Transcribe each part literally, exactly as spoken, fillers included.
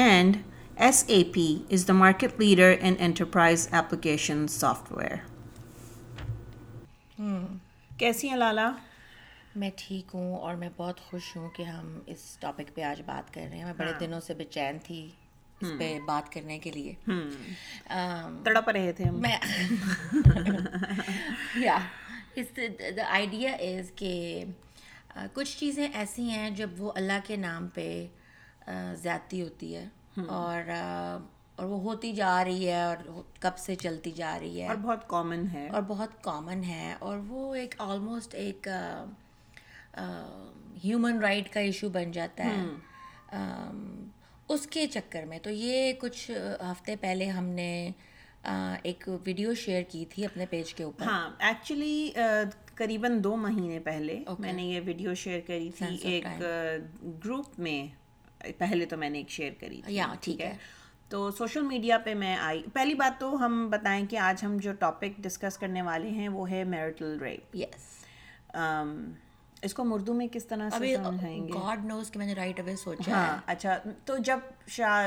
And S A P is the market leader in enterprise application software. Hmm. Kaisi hai Lala? میں ٹھیک ہوں اور میں بہت خوش ہوں کہ ہم اس ٹاپک پہ آج بات کر رہے ہیں. میں بڑے دنوں سے بے چین تھی اس پہ بات کرنے کے لیے, تڑپ رہے تھے. میں یا اس دا آئیڈیا از کہ کچھ چیزیں ایسی ہیں جب وہ اللہ کے نام پہ زیادتی ہوتی ہے اور اور وہ ہوتی جا رہی ہے اور کب سے چلتی جا رہی ہے اور بہت کامن ہے اور بہت کامن ہے اور وہ ایک آلموسٹ ایک ہیومن uh, رائٹ right کا ایشو بن جاتا ہے um, اس کے چکر میں. تو یہ کچھ ہفتے پہلے ہم نے uh, ایک ویڈیو شیئر کی تھی اپنے پیج کے اوپر. ہاں, ایکچولی قریباً دو مہینے پہلے okay. میں نے یہ ویڈیو شیئر کری تھی ایک گروپ میں. پہلے تو میں نے ایک شیئر کری تھی. یا ٹھیک ہے, تو سوشل میڈیا پہ میں آئی. پہلی بات تو ہم بتائیں کہ آج ہم جو ٹاپک ڈسکس کرنے والے ہیں وہ ہے میرٹل ریپ. یس, اس کو اردو میں کس طرح سے سمجھائیں گے؟ گاڈ نوز کہ میں نے رائٹ اوے سوچا. ہاں اچھا, تو جب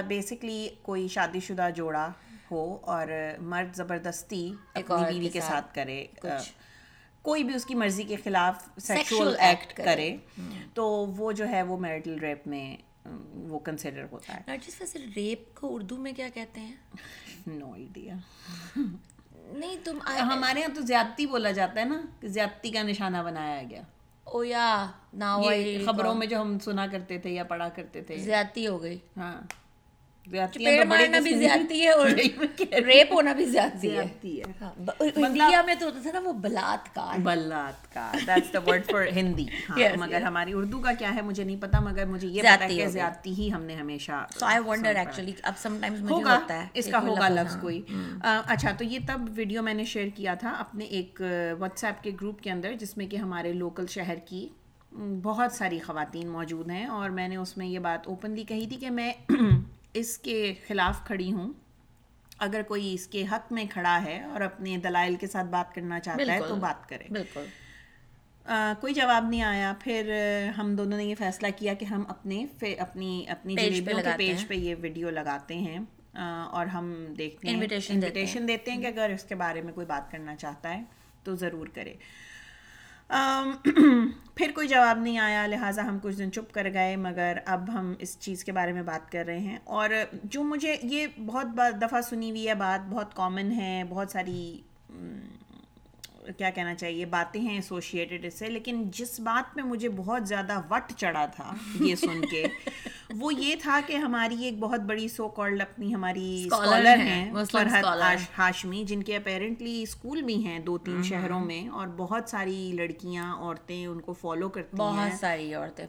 بیسکلی کوئی شادی شدہ جوڑا ہو اور مرد زبردستی اپنی بیوی کے ساتھ کرے, کوئی بھی اس کی مرضی کے خلاف سیکشول ایکٹ کرے, تو وہ جو ہے وہ میرٹل ریپ میں وہ کنسیڈر ہوتا ہے. نرجس, ویسے ریپ کو اردو میں کیا کہتے ہیں؟ No idea. نہیں, تم ہمارے یہاں تو زیادتی بولا جاتا ہے نا, زیادتی کا نشانہ بنایا گیا. او یا خبروں میں جو ہم سنا کرتے تھے یا پڑھا کرتے تھے, زیادتی ہو گئی. ہاں, پیڑ مارنا بھی زیادتی ہے اور ریپ ہونا بھی زیادتی ہے. انڈیا میں تو ہوتا تھا نا وہ بلاکار. بلاکار, that's the word for Hindi. مگر ہماری اردو کا کیا ہے مجھے نہیں پتا, مگر مجھے یہ پتا کہ زیادتی ہی ہم نے ہمیشہ. سو آئی ونڈر ایکچولی اب سم ٹائمز مجھے ہوتا ہے اس کا ہوگا لفظ کوئی. اچھا, تو یہ تب ویڈیو میں نے شیئر کیا تھا اپنے ایک واٹس ایپ کے گروپ کے اندر, جس میں کہ ہمارے لوکل شہر کی بہت ساری خواتین موجود ہیں. اور میں نے اس میں یہ بات اوپنلی کہی تھی کہ میں اس کے خلاف کھڑی ہوں. اگر کوئی اس کے حق میں کھڑا ہے اور اپنے دلائل کے ساتھ بات کرنا چاہتا ہے تو بات کرے. بالکل. کوئی جواب نہیں آیا. پھر ہم دونوں نے یہ فیصلہ کیا کہ ہم اپنے اپنی اپنی جلیبیوں کے پیج پہ یہ ویڈیو لگاتے ہیں اور ہم دیکھتے ہیں, انویٹیشن دیتے ہیں کہ اگر اس کے بارے میں کوئی بات کرنا چاہتا ہے تو ضرور کرے. پھر کوئی جواب نہیں آیا, لہٰذا ہم کچھ دن چپ کر گئے. مگر اب ہم اس چیز کے بارے میں بات کر رہے ہیں. اور جو مجھے یہ بہت دفعہ سنی ہوئی ہے بات, بہت کامن ہے, بہت ساری کیا کہنا چاہیے باتیں ہیں ایسوشیٹڈ اس سے. لیکن جس بات پہ مجھے بہت زیادہ وٹ چڑھا تھا یہ سن کے, وہ یہ تھا کہ ہماری ایک بہت بڑی سو کالڈ اپنی ہماری اسکالر ہیں فرحت ہاشمی, جن کے اپیرنٹلی اسکول بھی ہیں دو تین شہروں میں, اور بہت ساری لڑکیاں عورتیں ان کو فالو کرتی ہیں. بہت ساری عورتیں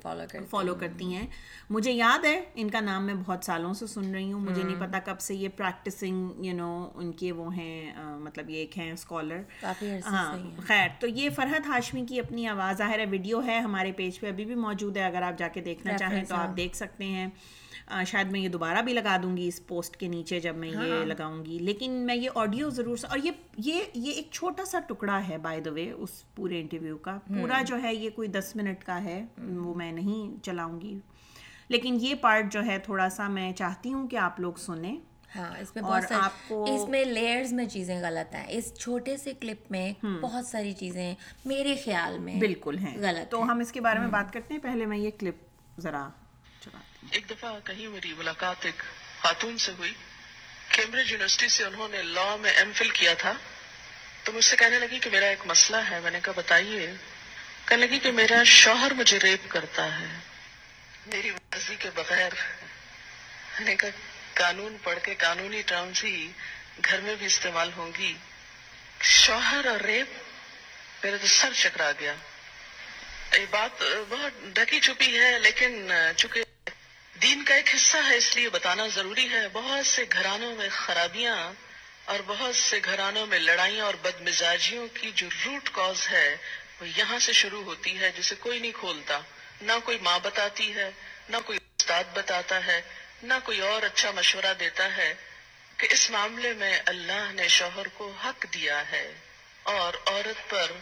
فالو کرتی ہیں. مجھے یاد ہے ان کا نام میں بہت سالوں سے سن رہی ہوں. مجھے نہیں پتا کب سے یہ پریکٹسنگ, یو نو, ان کے وہ ہیں, مطلب یہ ایک ہیں اسکالر. ہاں, خیر, تو یہ فرحت ہاشمی کی اپنی آواز, ظاہر ہے ویڈیو ہے ہمارے پیج پہ ابھی بھی موجود ہے, اگر آپ جا کے دیکھنا چاہیں تو آپ دیکھ سکتے ہیں. شاید میں یہ دوبارہ بھی لگا دوں گی اس پوسٹ کے نیچے جب میں یہ لگاؤں گی. لیکن میں یہ آڈیو ضرور, اور یہ یہ یہ ایک چھوٹا سا ٹکڑا ہے بائی دا وے اس پورے انٹرویو کا. پورا جو ہے یہ کوئی دس منٹ کا ہے, وہ میں نہیں چلاؤں گی. لیکن یہ پارٹ جو ہے تھوڑا سا میں چاہتی ہوں کہ آپ لوگ سنیں. ہاں, اس میں بہت ساری, اس میں لیئرز میں چیزیں غلط ہیں. اس چھوٹے سے کلپ میں بہت ساری چیزیں میرے خیال میں بالکل ہیں غلط. تو ہم اس کے بارے میں بات کرتے ہیں. پہلے میں یہ کلپ ذرا. ایک دفعہ کہیں میری ملاقات ایک خاتون سے ہوئی, کیمبرج یونیورسٹی سے, انہوں نے لاء میں ایم فل کیا تھا. تو مجھ سے کہنے لگی کہ میرا ایک مسئلہ ہے. میں نے کہا بتائیے. کہنے لگی کہ میرا شوہر مجھے ریپ کرتا ہے میری مرضی کے بغیر. میں نے کہا قانون پڑھ کے قانونی ٹرمز ہی گھر میں بھی استعمال ہوں گی. شوہر اور ریپ, میرا تو سر چکرا گیا. یہ بات بہت ڈھکی چھپی ہے, لیکن چونکہ دین کا ایک حصہ ہے اس لیے بتانا ضروری ہے. بہت سے گھرانوں میں خرابیاں اور بہت سے گھرانوں میں لڑائیاں اور بد مزاجیوں کی جو روٹ کاز ہے وہ یہاں سے شروع ہوتی ہے جسے کوئی نہیں کھولتا. نہ کوئی ماں بتاتی ہے, نہ کوئی استاد بتاتا ہے, نہ کوئی اور اچھا مشورہ دیتا ہے کہ اس معاملے میں اللہ نے شوہر کو حق دیا ہے اور عورت پر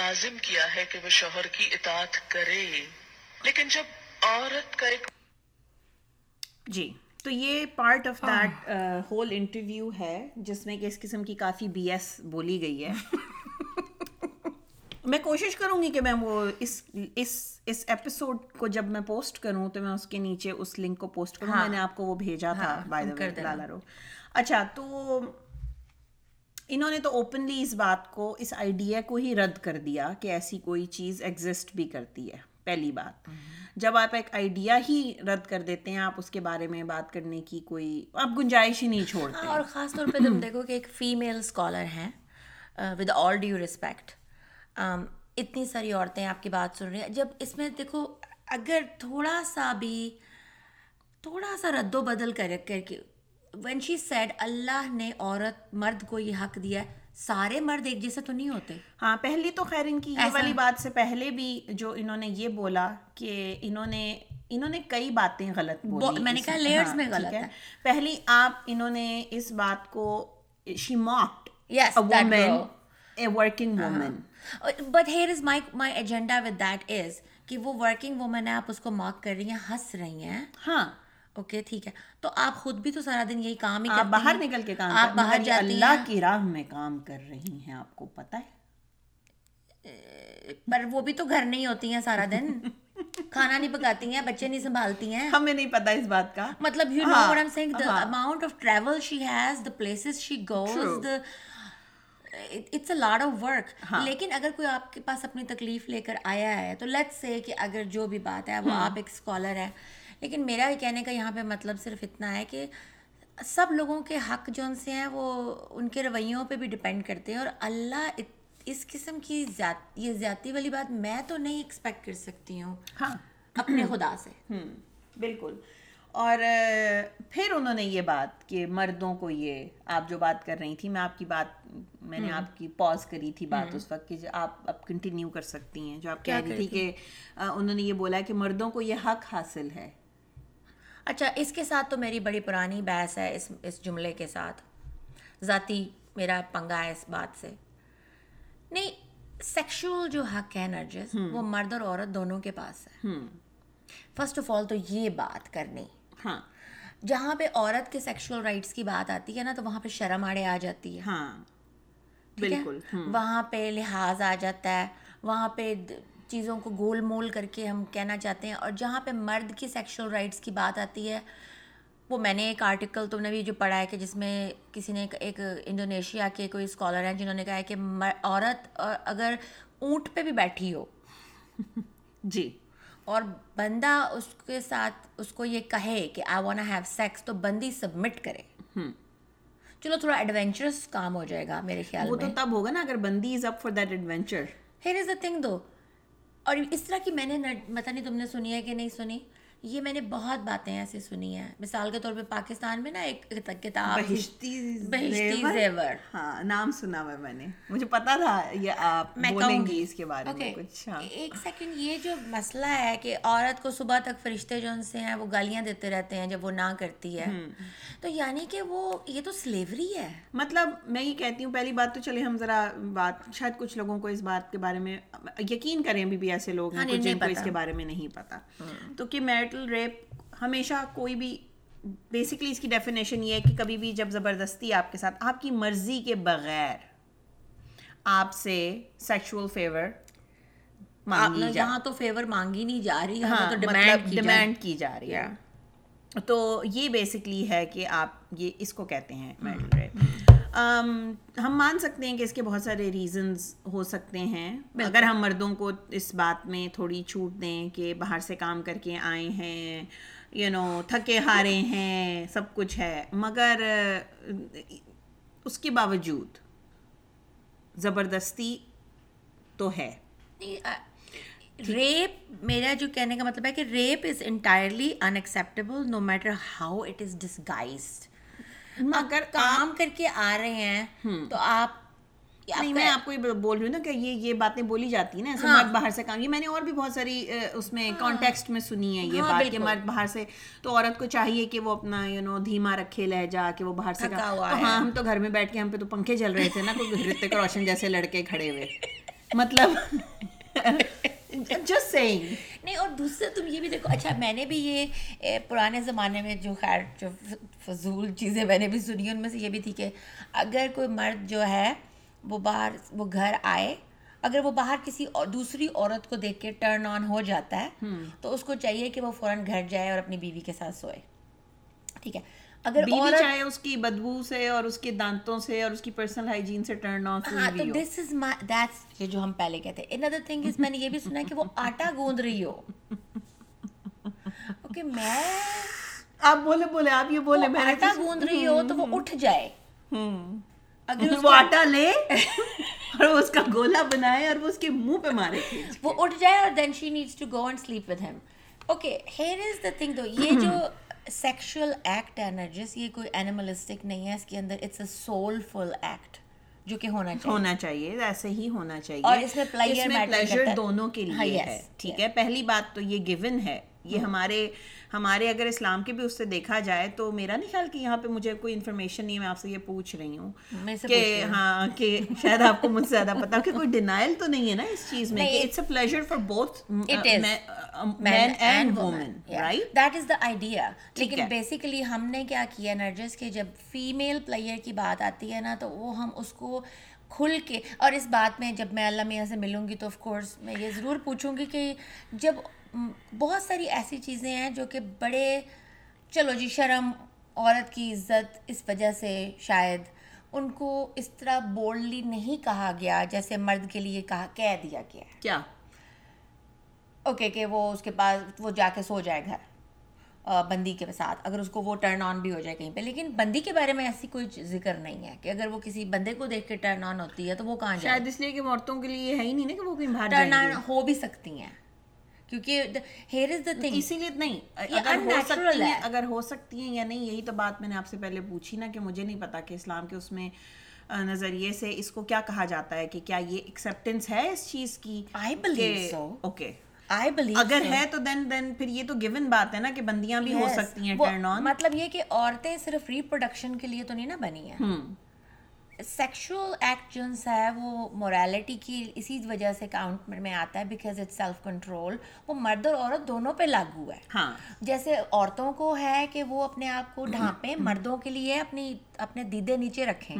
لازم کیا ہے کہ وہ شوہر کی اطاعت کرے. لیکن جب عورت کا ایک جی تو یہ part of that whole interview ہے جس میں کہ اس قسم کی کافی بی ایس بولی گئی ہے. میں کوشش کروں گی کہ میں وہ اس اس اس ایپیسوڈ کو جب میں پوسٹ کروں تو میں اس کے نیچے اس لنک کو پوسٹ کروں. میں نے آپ کو وہ بھیجا تھا بائی دی وے لالا روح. اچھا تو انہوں نے تو اوپنلی اس بات کو, اس آئیڈیا کو ہی رد کر دیا کہ ایسی کوئی چیز ایگزسٹ بھی کرتی ہے. پہلی بات, جب آپ ایک آئیڈیا ہی رد کر دیتے ہیں آپ اس کے بارے میں بات کرنے کی کوئی آپ گنجائش ہی نہیں چھوڑتے. اور خاص طور پہ تم دیکھو کہ ایک فیمیل اسکالر ہیں ود آل ڈیو ریسپیکٹ, اتنی ساری عورتیں آپ کی بات سن رہی ہیں. جب اس میں دیکھو اگر تھوڑا سا بھی تھوڑا سا رد و بدل کر کر کے وین شی سیڈ اللہ نے عورت مرد کو یہ حق دیا ہے, سارے مرد ایک جیسے تو نہیں ہوتے. ہاں پہلے تو خیر ان کی یہ والی بات سے پہلے بھی جو انہوں نے یہ بولا کہ انہوں نے انہوں نے کئی باتیں غلط بولی. میں نے کہا لیئرز میں غلط ہے. پہلی آپ انہوں نے اس بات کو she mocked yes woman a working woman, but here is my my agenda with that is کہ وہ ورکنگ وومن ہے, آپ اس کو ماک کر رہی ہیں, ہنس رہی ہیں. ہاں اوکے ٹھیک ہے, تو آپ خود بھی تو سارا دن یہی کام ہی کرتی ہیں, آپ باہر نکل کے کام, آپ باہر جاتی ہیں, اللہ کی راہ میں کام کر رہی ہیں, آپ کو پتہ ہے پر وہ بھی تو گھر نہیں ہوتی ہیں سارا دن, کھانا نہیں پکاتی ہیں, بچے نہیں سنبھالتی ہیں. ہمیں نہیں پتا اس بات کا مطلب, you know what I am saying, the amount of travel she has, the places she goes, the it's a lot of work. لیکن اگر کوئی آپ کے پاس اپنی تکلیف لے کر آیا ہے تو لیٹس سے کہ اگر جو بھی بات ہے, وہ آپ ایک اسکالر ہے, لیکن میرا یہ کہنے کا یہاں پہ مطلب صرف اتنا ہے کہ سب لوگوں کے حق جو ان سے ہیں وہ ان کے رویوں پہ بھی ڈپینڈ کرتے ہیں. اور اللہ اس قسم کی زیادتی, یہ زیادتی والی بات میں تو نہیں ایکسپیکٹ کر سکتی ہوں ہاں اپنے خدا سے. بالکل. اور پھر انہوں نے یہ بات کہ مردوں کو یہ, آپ جو بات کر رہی تھی, میں آپ کی بات, میں نے آپ کی پاز کری تھی بات اس وقت کہ آپ اب کنٹینیو کر سکتی ہیں جو آپ کہہ رہی تھی کہ انہوں نے یہ بولا کہ مردوں کو یہ حق حاصل ہے. اچھا اس کے ساتھ تو میری بڑی پرانی بحث ہے, اس اس جملے کے ساتھ ذاتی میرا پنگا ہے اس بات سے. نہیں, سیکشول جو حق ہے نرجس وہ مرد اور عورت دونوں کے پاس ہے. فرسٹ آف آل تو یہ بات کرنی. ہاں جہاں پہ عورت کے سیکشول رائٹس کی بات آتی ہے نا تو وہاں پہ شرم آڑے آ جاتی ہے. ہاں بالکل, وہاں پہ لحاظ آ جاتا ہے, وہاں پہ چیزوں کو گول مول کر کے ہم کہنا چاہتے ہیں. اور جہاں پہ مرد کی سیکشول رائٹس کی بات آتی ہے, وہ میں نے ایک آرٹیکل تم نے بھی جو پڑھا ہے کہ جس میں کسی نے ایک انڈونیشیا کے کوئی اسکالر ہیں جنہوں نے کہا ہے کہ عورت اگر اونٹ پہ بھی بیٹھی ہو جی اور بندہ اس کے ساتھ اس کو یہ کہے کہ آئی وانٹ ہیو سیکس تو بندی سبمٹ کرے. چلو تھوڑا ایڈونچرس کام ہو جائے گا میرے خیال میں. وہ تو تب ہوگا نا اگر بندی is up for that adventure. Here is the thing though, اور اس طرح کی میں نے پتہ نہیں تم نے سنی ہے کہ نہیں سنی, یہ میں نے بہت باتیں ایسی سنی ہیں. مثال کے طور پہ پاکستان میں نا ایک کتاب بہشتی زیور, ہاں نام سنا ہوا میں نے, مجھے پتا تھا یہ آپ بولیں گی اس کے بارے میں کچھ. ایک سیکنڈ, یہ جو مسئلہ ہے کہ عورت کو صبح تک فرشتے جو ان سے ہیں وہ گالیاں دیتے رہتے ہیں جب وہ نہ کرتی ہے, تو یعنی کہ وہ یہ تو سلیوری ہے. مطلب میں یہ کہتی ہوں پہلی بات تو چلے ہم ذرا بات, شاید کچھ لوگوں کو اس بات کے بارے میں یقین کریں بھی ایسے لوگ ہیں جن کو اس کے بارے میں نہیں پتا, تو کہ میں ریپ ہمیشہ کوئی بھی بیسکلی اس کی ڈیفینیشن یہ ہے کہ کبھی بھی جب زبردستی آپ کے ساتھ آپ کی مرضی کے بغیر آپ سے سیکشول فیور مانگی, یہاں تو فیور مانگی نہیں جا رہی, ہاں مطلب ڈیمانڈ کی جا رہی ہے. تو یہ بیسکلی ہے کہ آپ یہ اس کو کہتے ہیں میڈل ریپ. ہم مان سکتے ہیں کہ اس کے بہت سارے ریزنز ہو سکتے ہیں. اگر ہم مردوں کو اس بات میں تھوڑی چھوٹ دیں کہ باہر سے کام کر کے آئے ہیں, یو نو تھکے ہارے ہیں, سب کچھ ہے, مگر اس کے باوجود زبردستی تو ہے. ریپ, میرا جو کہنے کا مطلب ہے کہ rape is entirely unacceptable no matter how it is disguised. اگر کام کر کے آ رہے ہیں تو آپ, میں آپ کو یہ بول رہی ہوں نا کہ یہ یہ باتیں بولی جاتی ہیں نا, مرد باہر سے کام, یہ میں نے اور بھی بہت ساری اس میں کانٹیکسٹ میں سنی ہے یہ بات کہ مرد باہر سے, تو عورت کو چاہیے کہ وہ اپنا یو نو دھیما رکھے لہجہ, کہ وہ باہر سے کام. ہاں, ہم تو گھر میں بیٹھ کے, ہم پہ تو پنکھے چل رہے تھے نا, کوئی رتک روشن جیسے لڑکے کھڑے ہوئے, مطلب just saying. نہیں, اور دوسرا تم یہ بھی دیکھو, اچھا میں نے بھی یہ پرانے زمانے میں جو خیر جو فضول چیزیں میں نے بھی سنی, ان میں سے یہ بھی تھی کہ اگر کوئی مرد جو ہے وہ باہر, وہ گھر آئے, اگر وہ باہر کسی دوسری عورت کو دیکھ کے ٹرن آن ہو جاتا ہے تو اس کو چاہیے کہ وہ فوراً گھر جائے اور اپنی بیوی کے ساتھ سوئے. ٹھیک ہے, اگر بیوی چاہے اس کی بدبو سے اور اس کے دانتوں سے اور اس کی پرسنل ہائیجین سے ٹرن آن. ہاں, تو دس از مائی دیٹس, یہ جو ہم پہلے کہتے ہیں. اندر تھنگ از, میں نے یہ بھی سنا کہ وہ آٹا گوندھ رہی ہو. اوکے, میں آپ بولے بولے آپ یہ بولے میں آٹا گوندھ رہی ہو تو وہ اٹھ جائے. ہوں, اگر وہ آٹا لے اور اس کا گولا بنائے اور وہ اس کے منہ پہ مارے, وہ اٹھ جائے, اور then she needs to go and sleep with him. Okay, here is the thing though, یہ جو سیکشل ایکٹ ہے نرجس, یہ کوئی اینیملسٹک نہیں ہے, اس کے اندر اٹس اے سولفل ایکٹ جو کہ ہونا چاہیے, ہونا چاہیے, ایسے ہی ہونا چاہیے, اور اس میں پلیجر دونوں کے لیے ہے. ٹھیک ہے, پہلی بات تو یہ گیون ہے, یہ ہمارے ہمارے اگر اسلام کے بھی اس سے دیکھا جائے تو میرا نہیں خیال کہ یہاں پہ مجھے کوئی انفارمیشن نہیں ہے, میں آپ سے یہ پوچھ رہی ہوں کہ ہاں کہ شاید آپ کو مجھ سے زیادہ پتا کہ کوئی ڈینائل تو نہیں ہے نا اس چیز میں, کہ it's a pleasure for both main and women, right, that is the idea. لیکن بیسیکلی ہم نے کیا کیا نرجس کہ جب فیمیل پلیئر کی بات آتی ہے نا تو وہ ہم اس کو کھل کے, اور اس بات میں جب میں اللہ میاں سے ملوں گی تو آف کورس میں یہ ضرور پوچھوں گی کہ جب بہت ساری ایسی چیزیں ہیں جو کہ بڑے, چلو جی, شرم, عورت کی عزت, اس وجہ سے شاید ان کو اس طرح بولڈلی نہیں کہا گیا جیسے مرد کے لیے کہا, کہہ دیا گیا. کیا اوکے کہ وہ اس کے پاس وہ جا کے سو جائے گھر بندی کے ساتھ, اگر اس کو وہ ٹرن آن بھی ہو جائے کہیں پہ, لیکن بندی کے بارے میں ایسی کوئی ذکر نہیں ہے کہ اگر وہ کسی بندے کو دیکھ کے ٹرن آن ہوتی ہے تو وہ کہاں جائے, شاید اس لیے کہ عورتوں کے لیے ہے ہی نہیں نا کہ وہ کہیں باہر ٹرن آن ہو بھی سکتی ہیں, کیونکہ ہیئر از دا تھنگ, اسی لیے نہیں, اگر ہو سکتی ہیں, اگر ہو سکتی ہیں یا نہیں, یہی تو بات میں نے آپ سے پہلے پوچھی نا کہ مجھے نہیں پتا کہ اسلام کے اس میں نظریے سے اس کو کیا کہا جاتا ہے, کہ کیا یہ ایکسیپٹینس ہے اس چیز کی. I believe so. Okay, I believe اگر so. ہے تو then, then, پھر یہ تو given بات ہے نا کہ بندیاں بھی yes. ہو سکتی ہیں turn on. مطلب یہ کہ عورتیں صرف reproduction کے لیے تو نہیں نا بنی ہیں. hmm. Sexual act جو ہے وہ morality کی اسی وجہ سے count میں آتا ہے, because it's self control, وہ مرد اور عورت دونوں پہ لاگو ہے. ہاں, جیسے عورتوں کو ہے کہ وہ اپنے آپ کو ڈھانپیں, مردوں کے لیے اپنی اپنے دیدے نیچے رکھیں.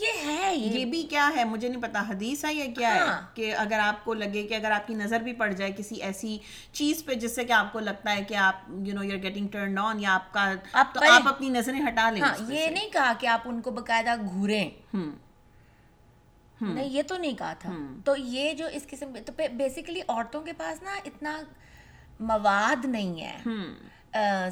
یہ ہے, یہ بھی کیا ہے مجھے نہیں پتا, حدیث ہے یا کیا ہے, کہ اگر آپ کو لگے کہ اگر آپ کی نظر بھی پڑ جائے کسی ایسی چیز پہ جس سے کہ آپ کو لگتا ہے کہ آپ you know you are getting turned on, یا آپ کا, تو آپ اپنی نظریں ہٹا لیں. یہ نہیں کہا کہ آپ ان کو باقاعدہ گھوریں, نہیں, یہ تو نہیں کہا تھا. تو یہ جو اس قسم, تو بیسیکلی عورتوں کے پاس نا اتنا مواد نہیں ہے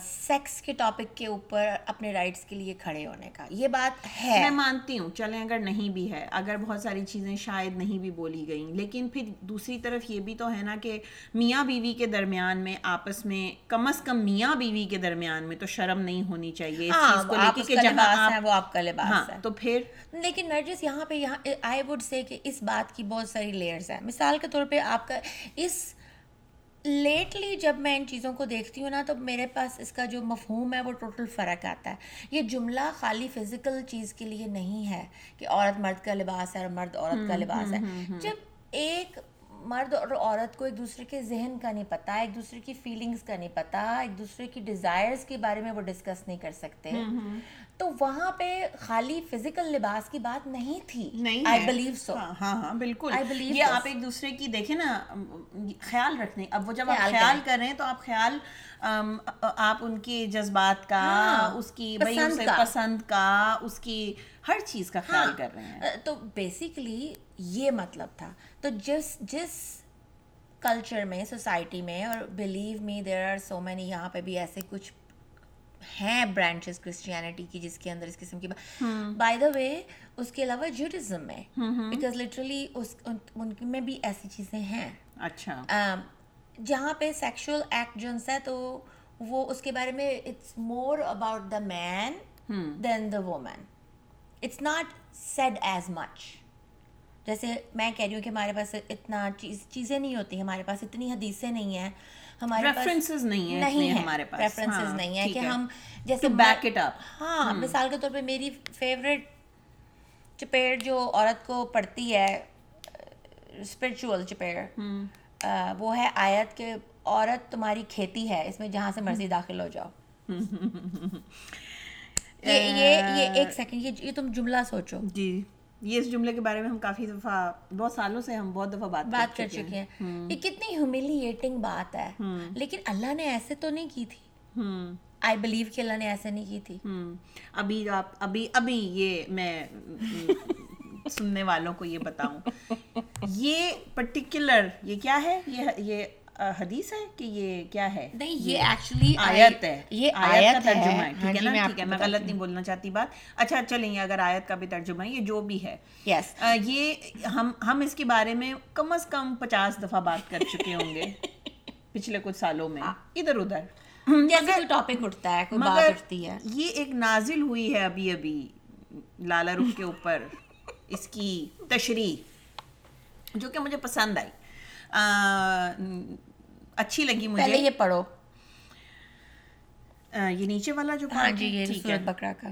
سیکس کے ٹاپک کے اوپر اپنے رائٹس کے لیے کھڑے ہونے کا, یہ بات ہے, میں مانتی ہوں, چلیں اگر نہیں بھی ہے, اگر بہت ساری چیزیں شاید نہیں بھی بولی گئیں, لیکن پھر دوسری طرف یہ بھی تو ہے نا کہ میاں بیوی کے درمیان میں, آپس میں کم از کم میاں بیوی کے درمیان میں تو شرم نہیں ہونی چاہیے اس چیز کو لے کے کہ لباس ہے وہ آپ کا لباس ہے. تو پھر لیکن نرجس یہاں پہ, یہاں آئی وڈ سے کہ اس بات کی بہت ساری لیئرز ہیں. مثال کے طور پہ آپ کا اس لیٹلی جب میں ان چیزوں کو دیکھتی ہوں نا تو میرے پاس اس کا جو مفہوم ہے وہ ٹوٹل فرق آتا ہے. یہ جملہ خالی فزیکل چیز کے لیے نہیں ہے کہ عورت مرد کا لباس ہے اور مرد عورت کا لباس ہے. جب ایک مرد اور عورت کو ایک دوسرے کے ذہن کا نہیں پتہ, ایک دوسرے کی فیلنگز کا نہیں پتہ, ایک دوسرے کی ڈیزائرز کے بارے میں وہ ڈسکس نہیں کر سکتے, تو وہاں پہ خالی فزیکل لباس کی بات نہیں تھی. I believe so. ہاں ہاں بالکل, یہ آپ ایک دوسرے کی دیکھیں نا, خیال رکھنے, اب وہ جب آپ خیال کر رہے ہیں تو آپ خیال, آپ ان کے جذبات کا, اس کی پسند کا, اس کی ہر چیز کا خیال کر رہے ہیں. تو بیسیکلی یہ مطلب تھا. تو جس جس کلچر میں, سوسائٹی میں, اور believe me there are so many, یہاں پہ بھی ایسے کچھ ہیں برانچز کرسچینٹی کی جس کے اندر اس قسم کی, بائی دا وے اس کے علاوہ جوڈزم میں, بیکاز لٹرلی اس ان میں بھی ایسی چیزیں ہیں. اچھا جہاں پہ سیکشل ایکٹ جنس ہے تو وہ اس کے بارے میں it's more about the man then the woman, it's not said as much. جیسے میں کہہ رہی ہوں کہ ہمارے پاس اتنا چیز چیزیں نہیں ہوتی، ہمارے پاس اتنی حدیثیں نہیں ہیں، ہمارے پاس ریفرنسز نہیں ہیں، نہیں ہیں ہمارے پاس ریفرنسز نہیں ہیں کہ ہم جیسے بیک اٹ اپ. ہاں مثال کے طور پہ میری فیوریٹ چپیڑ جو عورت کو پڑتی ہے اسپرچول چپیڑ وہ ہے آیت کہ عورت تمہاری کھیتی ہے، اس میں جہاں سے مرضی داخل ہو جاؤ. یہ یہ ایک سیکنڈ، یہ تم جملہ سوچو. جی یہ اس جملے کے بارے میں ہم کافی دفعہ بہت سالوں سے ہم بہت دفعہ بات کر چکے ہیں. یہ کتنی ہیوملیٹنگ بات ہے، لیکن اللہ نے ایسے تو نہیں کی تھی. آئی بلیو کہ اللہ نے ایسے نہیں کی تھی. ابھی آپ ابھی ابھی یہ میں سننے والوں کو یہ بتاؤں، یہ پرٹیکولر یہ کیا ہے، یہ یہ حدیث ہے کہ یہ کیا ہے؟ نہیں یہ ایکچولی آیت ہے، یہ آیت کا ترجمہ ہے. ٹھیک ہے نا، ٹھیک ہے، میں غلط نہیں بولنا چاہتی بات. اچھا چلیں گے، اگر آیت کا بھی ترجمہ ہے، یہ جو بھی ہے، یس یہ ہم ہم اس کے بارے میں کم از کم پچاس دفعہ بات کر چکے ہوں گے پچھلے کچھ سالوں میں ادھر ادھر. جیسے کوئی ٹاپک اٹھتا ہے، کوئی بات اٹھتی ہے. یہ ایک نازل ہوئی ہے ابھی ابھی لالا روح کے اوپر اس کی تشریح جو کہ مجھے پسند آئی، اچھی لگی مجھے. پہلے یہ پڑھو، یہ نیچے والا جو سورۃ بقرہ کا.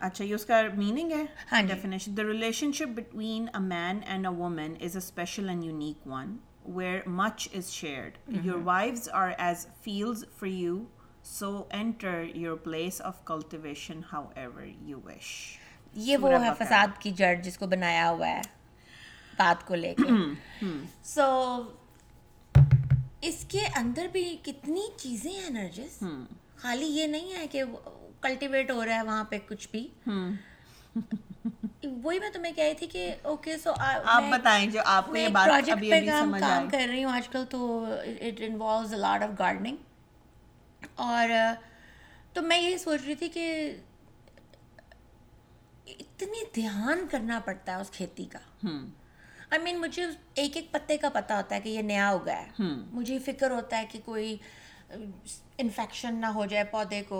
اچھا یہ اس کا میننگ ہے، definition. The relationship between a man and a woman is a special and unique one where much is shared. Your wives are as fields for you, so enter your place of cultivation however you wish. یہ وہ ہے فساد کی جڑ جس کو بنایا ہوا ہے بات کو لے کے. سو اس کے اندر بھی کتنی چیزیں ہیں نرجس، خالی یہ نہیں ہے کہ کلٹیویٹ ہو رہا ہے وہاں پہ کچھ بھی. وہی میں تمہیں کہہ رہی تھی کہ اوکے سو آپ بتائیں جو آپ کو یہ بات ابھی ابھی سمجھ آئی. کام کر رہی ہوں آج کل تو it involves a lot of gardening, اور تو میں یہ سوچ رہی تھی کہ اتنی دھیان کرنا پڑتا ہے اس کھیتی کا. آئی مین مجھے ایک ایک پتے کا پتہ ہوتا ہے کہ یہ نیا اگا ہے، مجھے فکر ہوتا ہے کہ کوئی انفیکشن نہ ہو جائے پودے کو،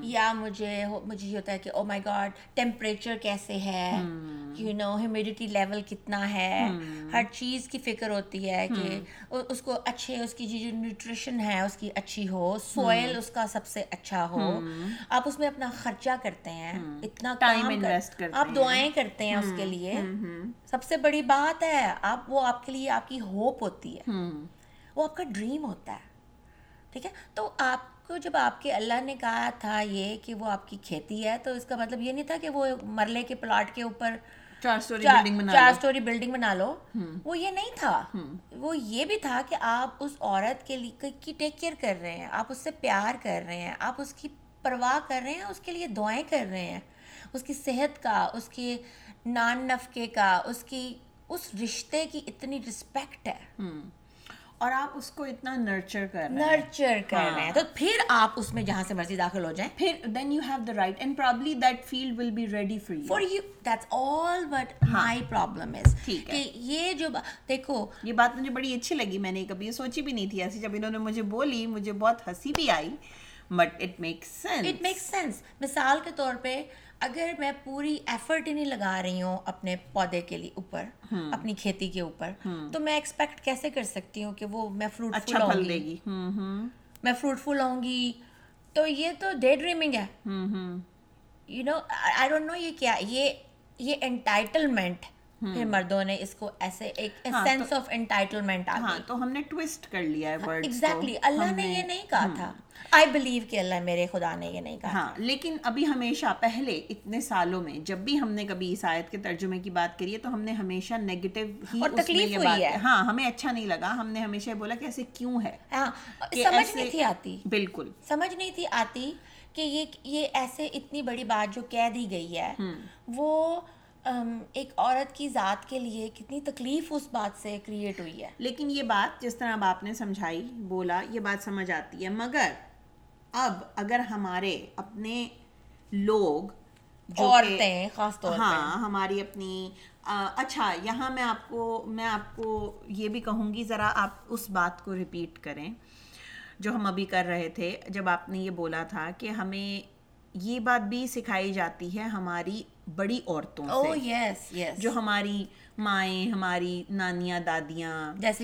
یا مجھے مجھے یہ ہوتا ہے کہ او مائی گاڈ ٹیمپریچر کیسے ہے، یو نو ہیومیڈیٹی لیول کتنا ہے، ہر چیز کی فکر ہوتی ہے کہ اس کو اچھے اس کی جو نیوٹریشن ہے اس کی اچھی ہو، سوئل اس کا سب سے اچھا ہو. آپ اس میں اپنا خرچہ کرتے ہیں، اتنا ٹائم انویسٹ کرتے ہیں، آپ دعائیں کرتے ہیں اس کے لیے. سب سے بڑی بات ہے آپ وہ آپ کے لیے آپ کی ہوپ ہوتی ہے، وہ آپ کا ڈریم ہوتا ہے. ٹھیک ہے، تو آپ کو جب آپ کے اللہ نے کہا تھا یہ کہ وہ آپ کی کھیتی ہے، تو اس کا مطلب یہ نہیں تھا کہ وہ مرلے کے پلاٹ کے اوپر چار سٹوری بلڈنگ بنا لو. وہ یہ نہیں تھا، وہ یہ بھی تھا کہ آپ اس عورت کے لیے کی ٹیک کیئر کر رہے ہیں، آپ اس سے پیار کر رہے ہیں، آپ اس کی پرواہ کر رہے ہیں، اس کے لیے دعائیں کر رہے ہیں، اس کی صحت کا، اس کے نان نفقے کا، اس کی اس رشتے کی اتنی رسپیکٹ ہے، اور آپ اس کو اتنا نرچر کر رہے ہیں، نرچر کر رہے ہیں. تو پھر آپ اس میں جہاں سے مرضی داخل ہو جائیں، پھر then you have the right and probably that field will be ready for you for you that's all but my problem is. ٹھیک ہے، یہ جو دیکھو یہ بات مجھے بڑی اچھی لگی، میں نے کبھی سوچی بھی نہیں تھی ایسی. جب انہوں نے مجھے بولی مجھے بہت ہنسی بھی آئی، but it makes sense, it makes sense. مثال کے طور پہ اگر میں پوری ایفرٹ ہی نہیں لگا رہی ہوں اپنے پودے کے لیے اوپر، اپنی کھیتی کے اوپر، تو میں ایکسپیکٹ کیسے کر سکتی ہوں کہ وہ میں فروٹ فل ہوں گی، میں فروٹ فل ہوں گی؟ تو یہ تو ڈے ڈریمنگ ہے، you know I don't know یہ کیا. یہ یہ انٹائٹلمنٹ پھر مردوں نے اس کو ایسے ایک سینس آف انٹائٹلمنٹ آ گئی، تو ہم نے ٹوسٹ کر لیا ہے ورڈ کو. ایگزیکٹلی اللہ نے یہ نہیں کہا تھا، آئی بلیو کہ اللہ میرے خدا نے یہ نہیں کہا. ہاں لیکن ابھی ہمیشہ پہلے اتنے سالوں میں جب بھی ہم نے کبھی اس آیت کے ترجمے کی بات کری ہے تو ہم نے ہمیشہ نیگیٹو ہی، اور تکلیف ہوئی ہے. ہاں ہمیں اچھا نہیں لگا، ہم نے ہمیشہ بولا کہ ایسے کیوں ہے. ہاں سمجھ نہیں تھی آتی، بالکل سمجھ نہیں تھی آتی کہ یہ یہ ایسے اتنی بڑی بات جو کہہ دی گئی ہے وہ ایک عورت کی ذات کے لیے کتنی تکلیف اس بات سے کریٹ ہوئی ہے. لیکن یہ بات جس طرح اب آپ نے سمجھائی بولا یہ بات سمجھ آتی ہے، مگر اب اگر ہمارے اپنے لوگ عورتیں خاص طور پر. ہاں ہماری اپنی. اچھا یہاں میں آپ کو میں آپ کو یہ بھی کہوں گی ذرا آپ اس بات کو ریپیٹ کریں جو ہم ابھی کر رہے تھے جب آپ نے یہ بولا تھا کہ ہمیں یہ بات بھی سکھائی جاتی ہے ہماری بڑی عورتوں سے. Oh, yes, yes. جو ہماری مائیں ہماری نانیاں دادیاں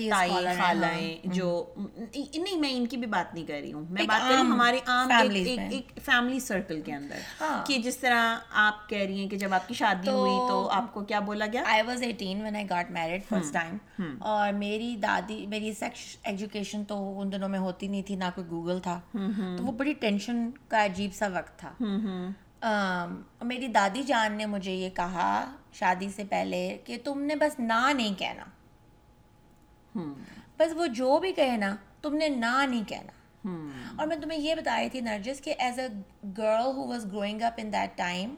تائیں خالائیں جو نہیں میں ان کی بھی بات نہیں کر رہی ہوں میں بات کر رہی ہوں ہمارے عام ایک فیملی سرکل کے اندر کہ جس طرح آپ کہہ رہی ہیں کہ جب آپ کی شادی ہوئی تو آپ کو کیا بولا گیا. I was eighteen when I got married first time اور میری دادی میری سیکس ایجوکیشن تو ان دنوں میں ہوتی نہیں تھی نہ کوئی گوگل تھا تو وہ بڑی ٹینشن کا عجیب سا وقت تھا. میری دادی جان نے مجھے یہ کہا شادی سے پہلے کہ تم نے بس نہ نہیں کہنا بس وہ جو بھی کہے نا تم نے نہ نہیں کہنا. اور میں تمہیں یہ بتا رہی تھی نرجس کہ as a girl who was growing up in that time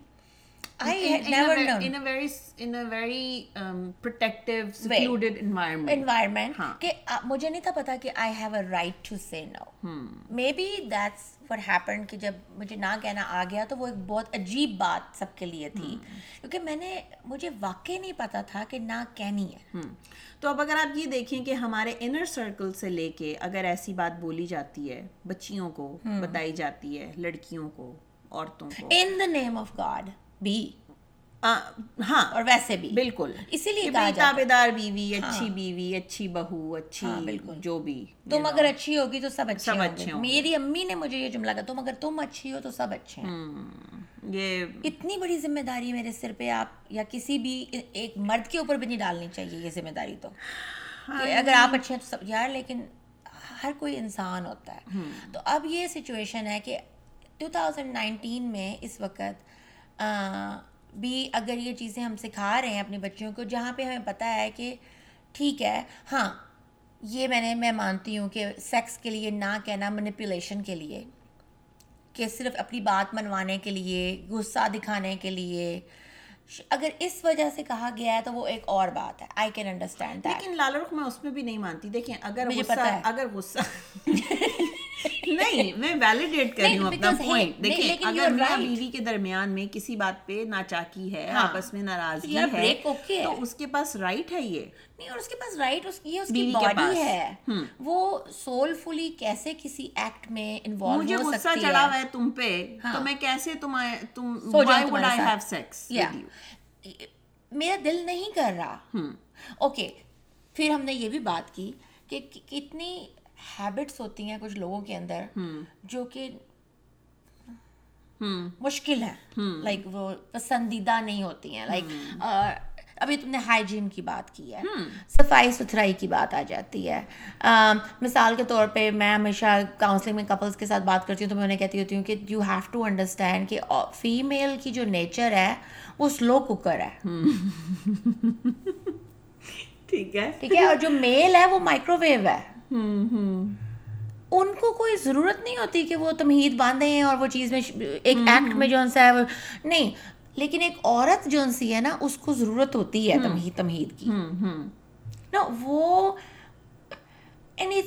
I had never known in a very in a very um, protective secluded environment environment کہ مجھے نہیں تھا پتا کہ I have a right to say no. Maybe that's what happened کہ جب مجھے نہ کہنا آ گیا تو وہ ایک بہت عجیب بات سب کے لیے تھی کیونکہ میں نے مجھے واقعی نہیں پتا تھا کہ نہ کہنی ہے. تو اب اگر آپ یہ دیکھیں کہ ہمارے انر سرکل سے لے کے اگر ایسی بات بولی جاتی ہے بچیوں کو بتائی جاتی ہے لڑکیوں کو عورتوں کو in the name of God بھی ہاں اور ویسے بھی بالکل اسی لیے تابے دار بیوی اچھی بیوی اچھی بہو اچھی جو بھی تم اگر اچھی ہوگی تو سب اچھے اچھے. میری امی نے مجھے یہ جملہ کہا تم اگر تم اچھی ہو تو سب اچھے ہیں. یہ اتنی بڑی ذمہ داری میرے سر پہ آپ یا کسی بھی ایک مرد کے اوپر بھی نہیں ڈالنی چاہیے یہ ذمہ داری. تو اگر آپ اچھے ہیں تو سب یار لیکن ہر کوئی انسان ہوتا ہے. تو اب یہ سچویشن ہے کہ دو ہزار انیس میں اس وقت بھی اگر یہ چیزیں ہم سکھا رہے ہیں اپنے بچوں کو جہاں پہ ہمیں پتہ ہے کہ ٹھیک ہے ہاں یہ میں نے میں مانتی ہوں کہ سیکس کے لیے نہ کہنا مینیپولیشن کے لیے کہ صرف اپنی بات منوانے کے لیے غصہ دکھانے کے لیے اگر اس وجہ سے کہا گیا ہے تو وہ ایک اور بات ہے. آئی کین انڈرسٹینڈ دیٹ لیکن لالا رخ میں اس میں بھی نہیں مانتی. دیکھیں اگر غصہ اگر غصہ نہیں میں ویلیڈیٹ کر رہی ہوں اپنا پوائنٹ. دیکھیں اگر میاں بیوی کے درمیان میں کسی بات پہ ناچاکی ہے آپس میں ناراضگی ہے تو اس کے پاس رائٹ ہے یہ نہیں اور اس کے پاس رائٹ یہ اس کی باڈی ہے وہ سولفلی کیسے کسی ایکٹ میں انوالو ہو سکتی ہے. مجھے غصہ چڑھا ہوا ہے تم پہ تو میں کیسے تمہارے تم why would I have sex with you میرا دل نہیں کر رہا. اوکے پھر ہم نے یہ بھی بات کی کہ کتنی ہیبٹس ہوتی ہیں کچھ لوگوں کے اندر جو کہ مشکل ہیں لائک وہ پسندیدہ نہیں ہوتی ہیں لائک ابھی تم نے ہائیجین کی بات کی ہے صفائی ستھرائی کی بات آ جاتی ہے. مثال کے طور پہ میں ہمیشہ کاؤنسلنگ میں کپلس کے ساتھ بات کرتی ہوں تو میں انہیں کہتی ہوتی ہوں کہ یو ہیو ٹو انڈرسٹینڈ کہ فیمیل کی جو نیچر ہے وہ سلو کوکر ہے ٹھیک ہے ٹھیک ہے اور جو میل ہے وہ مائکرو ویو ہے. ان کو کوئی ضرورت نہیں ہوتی کہ وہ تمہید باندھیں اور وہ چیز میں ایک ایکٹ میں جون سا ہے وہ نہیں لیکن ایک عورت جون سی ہے نا اس کو ضرورت ہوتی ہے تمہید تمہید کی نا وہ یعنی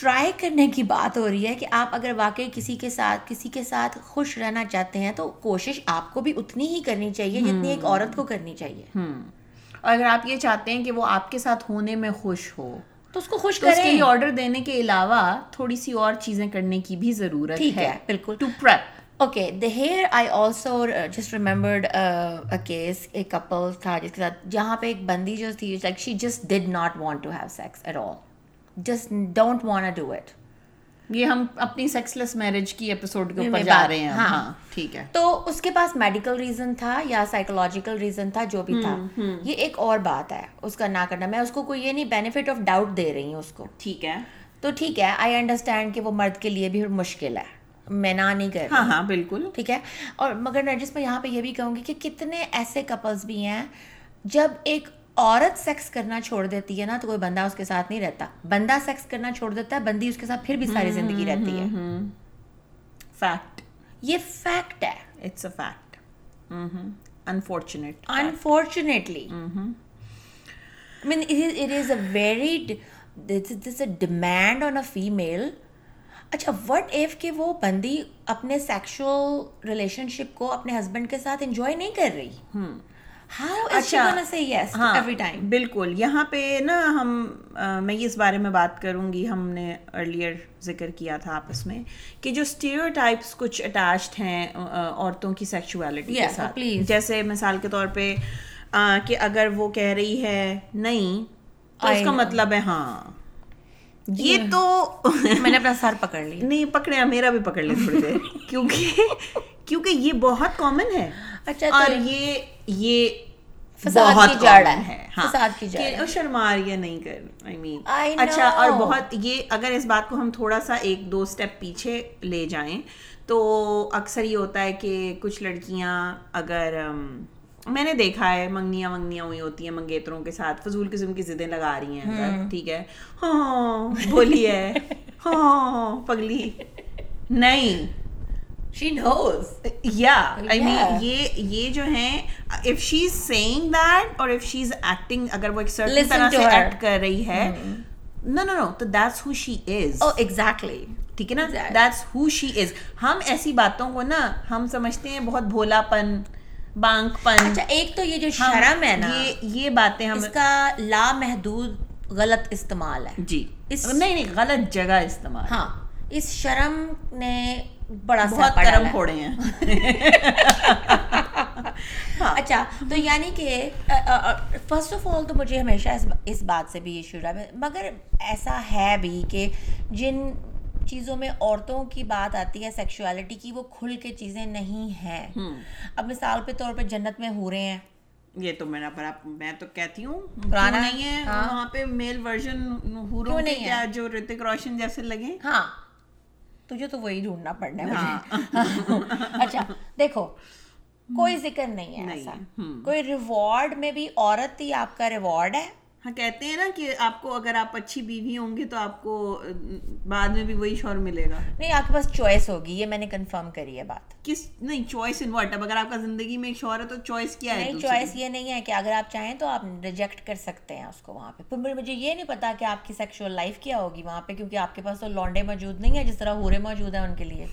ٹرائی کرنے کی بات ہو رہی ہے کہ آپ اگر واقعی کسی کے ساتھ کسی کے ساتھ خوش رہنا چاہتے ہیں تو کوشش آپ کو بھی اتنی ہی کرنی چاہیے جتنی ایک عورت کو کرنی چاہیے. اور اگر آپ یہ چاہتے ہیں کہ وہ آپ کے ساتھ ہونے میں خوش ہو تو اس کو خوش کریں. اس کے لیے آرڈر دینے کے علاوہ تھوڑی سی اور چیزیں کرنے کی بھی ضرورت ہے. بالکل to prep. Okay the here I also just remembered a case a couple تھا جس کے ساتھ جہاں پہ ایک بندی جو تھی like she just did not want to have sex at all just don't want to do it. یہ ہم اپنی سیکس لیس میرج کی ایپیسوڈ کے اوپر جا رہے ہیں. ہاں ٹھیک ہے تو اس کے پاس میڈیکل ریزن تھا یا سائیکولوجیکل ریزن تھا جو بھی تھا یہ ایک اور بات ہے اس کا نہ کرنا. میں اس کو کوئی یہ نہیں بینیفٹ آف ڈاؤٹ دے رہی ہوں اس کو ٹھیک ہے تو ٹھیک ہے آئی انڈرسٹینڈ کہ وہ مرد کے لیے بھی مشکل ہے میں نہ نہیں کر رہی. ہاں ہاں بالکل ٹھیک ہے. اور مگر نرجس میں یہاں پہ یہ بھی کہوں گی کہ کتنے ایسے کپلز بھی ہیں جب ایک عورت سیکس کرنا چھوڑ دیتی ہے نا تو کوئی بندہ اس کے ساتھ نہیں رہتا. بندہ سیکس کرنا چھوڑ دیتا ہے بندی اس کے ساتھ پھر بھی ساری زندگی رہتی ہے. فیکٹ یہ فیکٹ ہے. It's a fact unfortunate unfortunately I mean it is a very this is a demand on a female اچھا وٹ ایف کہ وہ بندی اپنے سیکشول ریلیشن شپ کو اپنے ہسبینڈ کے ساتھ انجوائے نہیں کر رہی. ہاں بالکل, یہاں پہ نا ہم میں اس بارے میں بات کروں گی, ہم نے ارلیئر ذکر کیا تھا آپس میں کہ جو اسٹیریوٹائپس کچھ اٹیچڈ ہیں عورتوں کی سیکشولیٹی کے ساتھ, جیسے مثال کے طور پہ کہ اگر وہ کہہ رہی ہے نہیں تو اس کا مطلب ہے ہاں, یہ تو میں نے اپنا سر پکڑ لیا, نہیں پکڑے میرا بھی پکڑ لیا تھوڑی دیر, کیونکہ کیونکہ یہ بہت کامن ہے. اچھا اور یہ یہ فساد کی جڑ ہے, فساد کی جڑ ہے, شرما رہی ہے نہیں کر, آئی مین. اچھا اور بہت یہ, اگر اس بات کو ہم تھوڑا سا ایک دو سٹیپ پیچھے لے جائیں تو اکثر یہ ہوتا ہے کہ کچھ لڑکیاں, اگر میں نے دیکھا ہے منگنیاں منگنیاں ہوئی ہوتی ہیں منگیتروں کے ساتھ, فضول قسم کی ضدیں لگا رہی ہیں, ٹھیک ہے ہاں بولی ہے ہاں پگلی نہیں, she knows, yeah, I mean یہ یہ جو ہیں, if she's saying that or if she's acting, اگر وہ ایک certain طرح سے act کر رہی ہے, no no no, تو that's who she is. Oh exactly, ٹھیک ہے نا, that's who she is. ہم ایسی باتوں کو نا ہم سمجھتے ہیں بہت بھولا پن, بانک پن. اچھا ایک تو یہ جو شرم ہے نا, یہ باتیں ہم, اس کا لامحدود غلط استعمال ہے جی, نہیں نہیں غلط جگہ استعمال. ہاں اس شرم نے بڑا بہت کرم پھوڑے ہیں. اچھا تو یعنی کہ فرسٹ آف آل تو مجھے ہمیشہ اس بات سے بھی ایشو رہا ہے, مگر ایسا ہے بھی کہ جن چیزوں میں عورتوں کی بات آتی ہے سیکشوالٹی کی, وہ کھل کے چیزیں نہیں ہیں. اب مثال کے طور پہ جنت میں ہو رہے ہیں, یہ تو میرا بڑا, میں تو کہتی ہوں پرانا نہیں ہے, وہاں پہ میل ورژن ہوروں کے کیا جو رتک روشن جیسے لگے. ہاں تجھے تو وہی ڈھونڈنا پڑنا ہے مجھے. اچھا دیکھو کوئی ذکر نہیں ہے ایسا, کوئی ریوارڈ میں بھی عورت ہی آپ کا ریوارڈ ہے. ہاں کہتے ہیں نا کہ آپ کو اگر آپ اچھی بیوی ہوں گی تو آپ کو بعد میں بھی وہی شوہر ملے گا. نہیں آپ کے پاس چوائس ہوگی, یہ میں نے کنفرم کری ہے بات. کس نہیں چوائس ان واٹ, اب اگر آپ کا زندگی میں ایک شوہر ہے تو چوائس کیا ہے؟ نہیں چوائس یہ نہیں ہے کہ اگر آپ چاہیں تو آپ ریجیکٹ کر سکتے ہیں اس کو وہاں پہ. پھر مجھے یہ نہیں پتا کہ آپ کی سیکشول لائف کیا ہوگی وہاں پہ, کیونکہ آپ کے پاس تو لونڈے موجود نہیں ہیں جس طرح ہورے موجود ہیں ان کے لیے.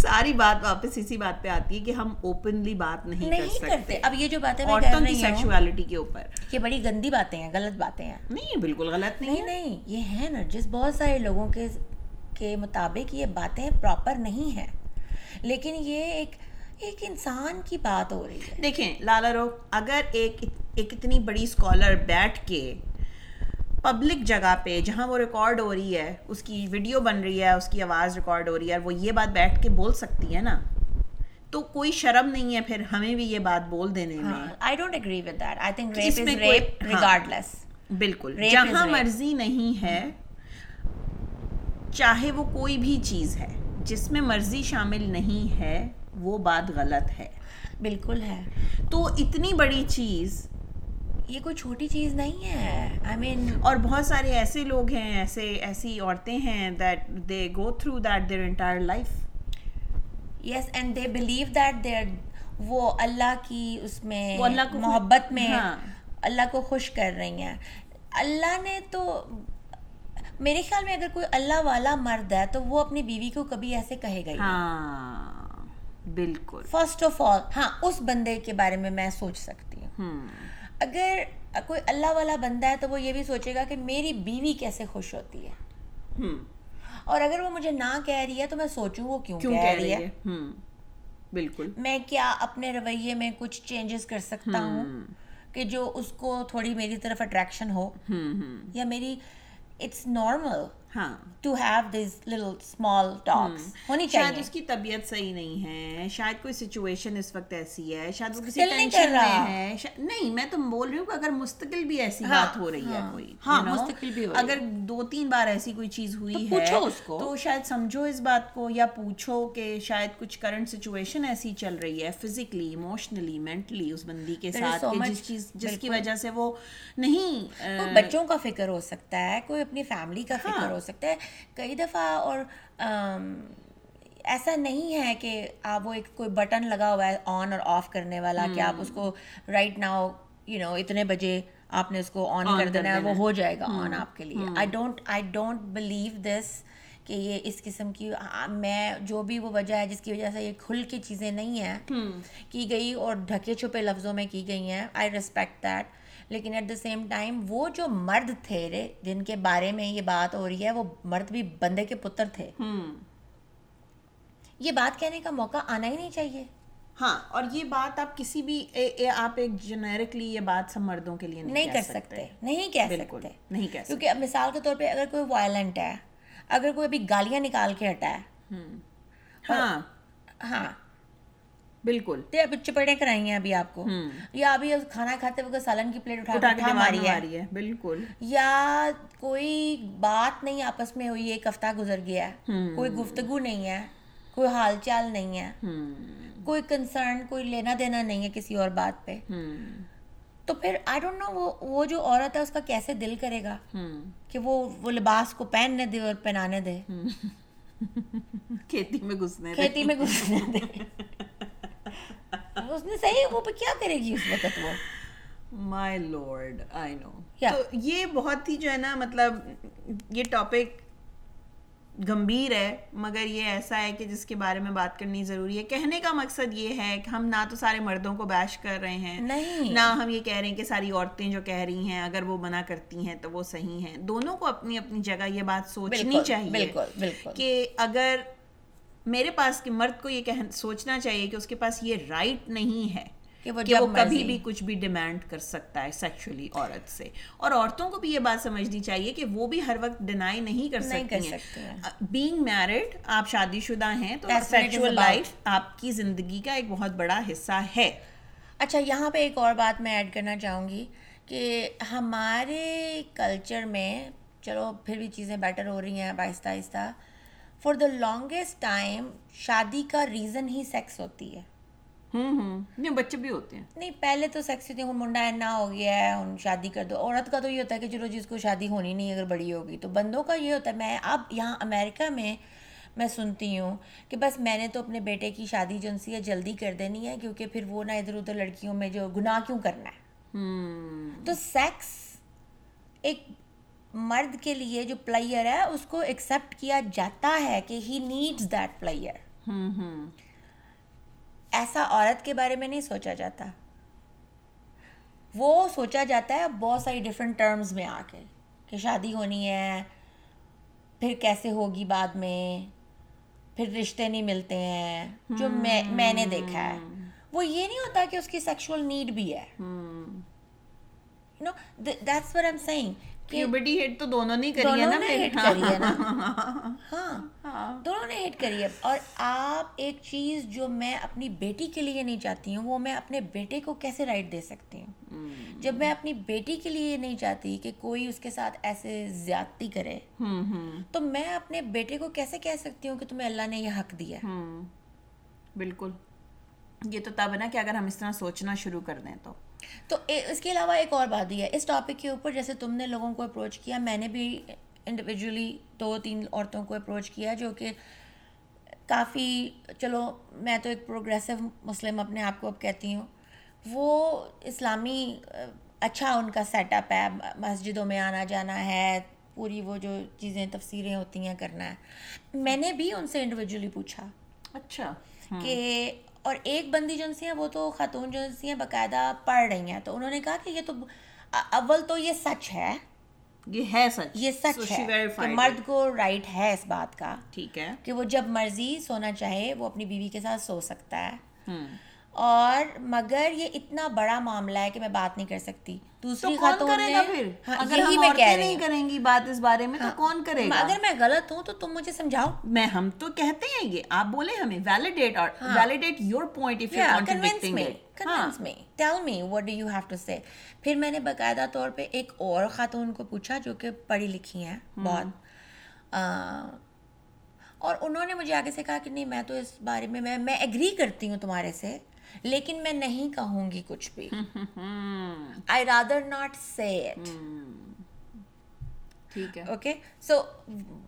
ساری بات واپس اسی بات پہ آتی ہے کہ ہم اوپنلی بات نہیں نہیں کرتے. اب یہ جو باتیں عورتوں کی سیکشوالٹی کے اوپر, یہ بڑی گندی باتیں ہیں, غلط باتیں ہیں. نہیں بالکل غلط نہیں, نہیں یہ ہے نا, جس بہت سارے لوگوں کے کے مطابق یہ باتیں پراپر نہیں ہیں, لیکن یہ ایک ایک انسان کی بات ہو رہی ہے. دیکھیں لالا روح, اگر ایک ایک اتنی بڑی اسکالر بیٹھ کے پبلک جگہ پہ جہاں وہ ریکارڈ ہو رہی ہے, اس کی ویڈیو بن رہی ہے, اس کی آواز ریکارڈ ہو رہی ہے, وہ یہ بات بیٹھ کے بول سکتی ہے نا, تو کوئی شرم نہیں ہے پھر ہمیں بھی یہ بات بول دینے میں. I don't agree with that, I think rape is rape regardless. بالکل, جہاں مرضی نہیں ہے, چاہے وہ کوئی بھی چیز ہے جس میں مرضی شامل نہیں ہے, وہ بات غلط ہے. بالکل ہے, تو اتنی بڑی چیز یہ کوئی چھوٹی چیز نہیں ہے. آئی مین اور بہت سارے ایسے لوگ ہیں, ایسے ایسی عورتیں ہیں that they go through that their entire life. Yes and they believe that there, وہ اللہ کی اس میں محبت میں اللہ کو خوش کر رہی ہیں. اللہ نے تو میرے خیال میں اگر کوئی اللہ والا مرد ہے تو وہ اپنی بیوی کو کبھی ایسے کہے گا. ہاں بالکل, فرسٹ آف آل. ہاں اس بندے کے بارے میں میں سوچ سکتی ہوں, اگر کوئی اللہ والا بندہ ہے تو وہ یہ بھی سوچے گا کہ میری بیوی کیسے خوش ہوتی ہے, اور اگر وہ مجھے نہ کہہ رہی ہے تو میں سوچوں وہ کیوں کہہ رہی ہے. بالکل, میں کیا اپنے رویے میں کچھ چینجز کر سکتا ہوں کہ جو اس کو تھوڑی میری طرف اٹریکشن ہو, یا میری it's normal to have these little small talks ہونی چاہیے. شاید اس کی طبیعت صحیح نہیں ہے, شاید کوئی سچویشن اس وقت ایسی ہے, شاید وہ کسی ٹینشن میں ہے. نہیں میں تو بول رہی ہوں کہ اگر مستقل بھی ایسی بات ہو رہی ہے کوئی, ہاں مستقل بھی اگر دو تین بار ایسی کوئی چیز ہوئی ہے تو شاید سمجھو اس بات کو, یا پوچھو کہ شاید کچھ کرنٹ سچویشن ایسی چل رہی ہے فزیکلی, ایموشنلی, مینٹلی اس بندی کے ساتھ, جس چیز جس کی وجہ سے وہ نہیں. بچوں کا فکر ہو سکتا ہے, کوئی اپنی فیملی کا فکر ہو سکتا ہے کئی دفعہ, اور ایسا نہیں ہے کہ آپ وہ ایک کوئی بٹن لگا ہوا ہے آن اور آف کرنے والا کہ آپ اس کو رائٹ ناؤ یو نو اتنے بجے آپ نے اس کو آن کر دینا ہے, وہ ہو جائے گا آن آپ کے لیے. I don't I don't believe this کہ یہ اس قسم کی, میں جو بھی وہ وجہ ہے جس کی وجہ سے یہ کھل کے چیزیں نہیں ہیں کی گئی اور ڈھکے چھپے لفظوں میں کی گئی ہیں, آئی ریسپیکٹ دیٹ. لیکن ایٹ دا سیم ٹائم وہ جو مرد تھے جن کے بارے میں یہ بات ہو رہی ہے, وہ مرد بھی بندے کے پتر تھے, یہ بات کہنے کا موقع آنا ہی نہیں چاہیے. ہاں, اور یہ بات آپ کسی بھی آپ ایک جنیرکلی یہ بات سب مردوں کے لیے نہیں کر سکتے, نہیں کہہ سکتے, نہیں کہہ سکتے. کیونکہ اب مثال کے طور پہ اگر کوئی وائلنٹ ہے, اگر کوئی ابھی گالیاں نکال کے ہٹا ہے, ہاں ہاں بالکل, چپیڑیں کرائی ہیں ابھی آپ کو, یا ابھی کھانا کھاتے وقت سالن کی پلیٹ اٹھا کے ماری ہے بالکل, یا کوئی بات نہیں آپس میں ہوئی, ایک ہفتہ گزر گیا ہے, کوئی گفتگو نہیں ہے, کوئی حال چال نہیں ہے, کوئی کنسرن, کوئی لینا دینا نہیں ہے کسی اور بات پہ, تو پھر آئی ڈونٹ نو وہ جو عورت ہے اس کا کیسے دل کرے گا کہ وہ وہ لباس کو پہننے دے اور پہنانے دے, کھیتی میں گھسنے دے, کھیتی میں گھسنے دے. اس نے صحیح, وہ کیا کرے گی اس وقت وہ, مائی لارڈ, آئی نو. تو یہ بہت ہی جو ہے نا, مطلب یہ ٹاپک گمبھیر ہے, مگر یہ ایسا ہے کہ جس کے بارے میں بات کرنی ضروری ہے. کہنے کا مقصد یہ ہے کہ ہم نہ تو سارے مردوں کو بیش کر رہے ہیں, نہیں, نہ ہم یہ کہہ رہے ہیں کہ ساری عورتیں جو کہہ رہی ہیں اگر وہ منع کرتی ہیں تو وہ صحیح ہیں. دونوں کو اپنی اپنی جگہ یہ بات سوچنی چاہیے کہ اگر میرے پاس کہ مرد کو یہ کہنا سوچنا چاہیے کہ اس کے پاس یہ رائٹ نہیں ہے کہ وہ کبھی بھی کچھ بھی ڈیمانڈ کر سکتا ہے سیکشولی عورت سے, اور عورتوں کو بھی یہ بات سمجھنی چاہیے کہ وہ بھی ہر وقت ڈینائی نہیں کر سکتی ہیں. بینگ میرڈ, آپ شادی شدہ ہیں, تو سیکشوئل لائف آپ کی زندگی کا ایک بہت بڑا حصہ ہے. اچھا, یہاں پہ ایک اور بات میں ایڈ کرنا چاہوں گی کہ ہمارے کلچر میں, چلو پھر بھی چیزیں بیٹر ہو رہی ہیں آہستہ آہستہ, فار دا لانگیسٹ ٹائم شادی کا ریزن ہی سیکس ہوتی ہے. نہیں, بچے بھی ہوتے ہیں, نہیں پہلے تو سیکس ہوتے ہیں, منڈا نہ ہو گیا ہے ان شادی کر دو. عورت کا تو یہ ہوتا ہے کہ چلو جس کو شادی ہونی نہیں اگر بڑی ہوگی, تو بندوں کا یہ ہوتا ہے. میں اب یہاں امریکہ میں میں سنتی ہوں کہ بس میں نے تو اپنے بیٹے کی شادی جو ان سی ہے جلدی کر دینی ہے, کیونکہ پھر وہ نہ ادھر ادھر لڑکیوں میں جو گناہ کیوں کرنا ہے. تو سیکس ایک مرد کے لیے جو پلیئر ہے اس کو ایکسیپٹ کیا جاتا ہے کہ ہی نیڈز دیٹ پلیئر. ایسا عورت کے بارے میں نہیں سوچا جاتا, وہ سوچا جاتا ہے بہت ساری ڈفرینٹ ٹرمز میں آ کے کہ شادی ہونی ہے, پھر کیسے ہوگی بعد میں, پھر رشتے نہیں ملتے ہیں جو میں میں نے دیکھا ہے. وہ یہ نہیں ہوتا کہ اس کی سیکشول نیڈ بھی ہے, you know that's what I am saying. Puberty hit تو دونوں نے کری ہے نا, ہٹ کری ہے نا, ہاں دونوں نے ہٹ کری ہے. اور آپ ایک چیز جو میں اپنی بیٹی کے لیے نہیں چاہتی ہوں, وہ میں اپنے بیٹے کو کیسے رائٹ دے سکتی ہوں, جب میں اپنی بیٹی کے لیے نہیں چاہتی کہ کوئی اس کے ساتھ ایسے زیادتی کرے, تو میں اپنے بیٹے کو کیسے کہہ سکتی ہوں کہ تمہیں اللہ نے یہ حق دیا. بالکل, یہ تو تب ہے نا کہ اگر ہم اس طرح سوچنا شروع کر دیں تو. تو اس کے علاوہ ایک اور بات بھی ہے اس ٹاپک کے اوپر, جیسے تم نے لوگوں کو اپروچ کیا, میں نے بھی انڈیویجولی دو تین عورتوں کو اپروچ کیا جو کہ کافی, چلو میں تو ایک پروگریسو مسلم اپنے آپ کو اب کہتی ہوں, وہ اسلامی اچھا ان کا سیٹ اپ ہے, مسجدوں میں آنا جانا ہے, پوری وہ جو چیزیں تفسیریں ہوتی ہیں کرنا ہے. میں نے بھی ان سے انڈیویجولی پوچھا, اچھا کہ, اور ایک بندی جنسی ہیں, وہ تو خاتون جنسی ہیں, باقاعدہ پڑھ رہی ہیں, تو انہوں نے کہا کہ یہ تو اول تو یہ سچ ہے, یہ ہے سچ, یہ سچ ہے کہ مرد کو رائٹ ہے اس بات کا, ٹھیک ہے, کہ وہ جب مرضی سونا چاہے وہ اپنی بیوی کے ساتھ سو سکتا ہے, اور مگر یہ اتنا بڑا معاملہ ہے کہ میں بات نہیں کر سکتی. دوسری خاتون نے, اگر ہم عورتیں نہیں کریں گی بات اس بارے میں تو کون کرے گا. اگر میں غلط ہوں تو تم مجھے سمجھاؤ, میں ہم تو کہتے ہیں یہ آپ بولیں ہمیں, ویلیڈیٹ اور validate your point if you want to convince me, convince me, tell me what do you have to say. پھر میں نے باقاعدہ طور پہ ایک اور خاتون کو پوچھا جو کہ پڑھی لکھی ہیں بہت, اور انہوں نے مجھے آگے سے کہا کہ نہیں میں تو اس بارے میں میں میں ایگری کرتی ہوں تمہارے سے, لیکن میں نہیں کہوں گی کچھ بھی, I rather not say it, ٹھیک ہے, okay. So